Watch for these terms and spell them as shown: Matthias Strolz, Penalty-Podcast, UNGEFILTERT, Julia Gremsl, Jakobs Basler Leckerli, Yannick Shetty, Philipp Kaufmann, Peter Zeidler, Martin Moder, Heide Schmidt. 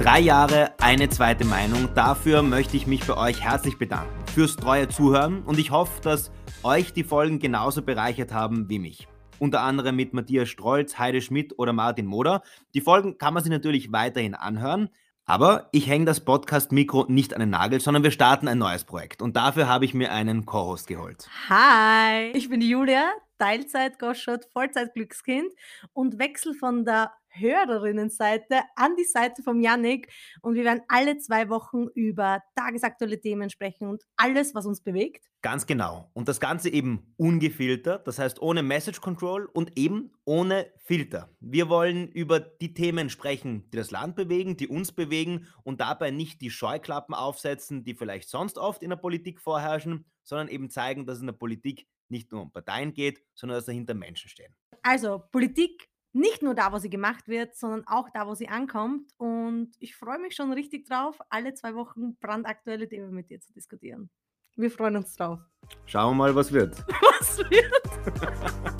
3 Jahre, eine zweite Meinung. Dafür möchte ich mich bei euch herzlich bedanken fürs treue Zuhören und ich hoffe, dass euch die Folgen genauso bereichert haben wie mich. Unter anderem mit Matthias Strolz, Heide Schmidt oder Martin Moder. Die Folgen kann man sich natürlich weiterhin anhören, aber ich hänge das Podcast-Mikro nicht an den Nagel, sondern wir starten ein neues Projekt. Und dafür habe ich mir einen Co-Host geholt. Hi, ich bin die Julia, Teilzeit-Goschot, Vollzeit-Glückskind und wechsle von der Hörerinnenseite an die Seite vom Yannick. Und wir werden alle 2 Wochen über tagesaktuelle Themen sprechen und alles, was uns bewegt. Ganz genau. Und das Ganze eben ungefiltert, das heißt ohne Message Control und eben ohne Filter. Wir wollen über die Themen sprechen, die das Land bewegen, die uns bewegen und dabei nicht die Scheuklappen aufsetzen, die vielleicht sonst oft in der Politik vorherrschen, sondern eben zeigen, dass es in der Politik nicht nur um Parteien geht, sondern dass dahinter Menschen stehen. Also Politik nicht nur da, wo sie gemacht wird, sondern auch da, wo sie ankommt. Und ich freue mich schon richtig drauf, alle 2 Wochen brandaktuelle Themen mit dir zu diskutieren. Wir freuen uns drauf. Schauen wir mal, was wird. Was wird?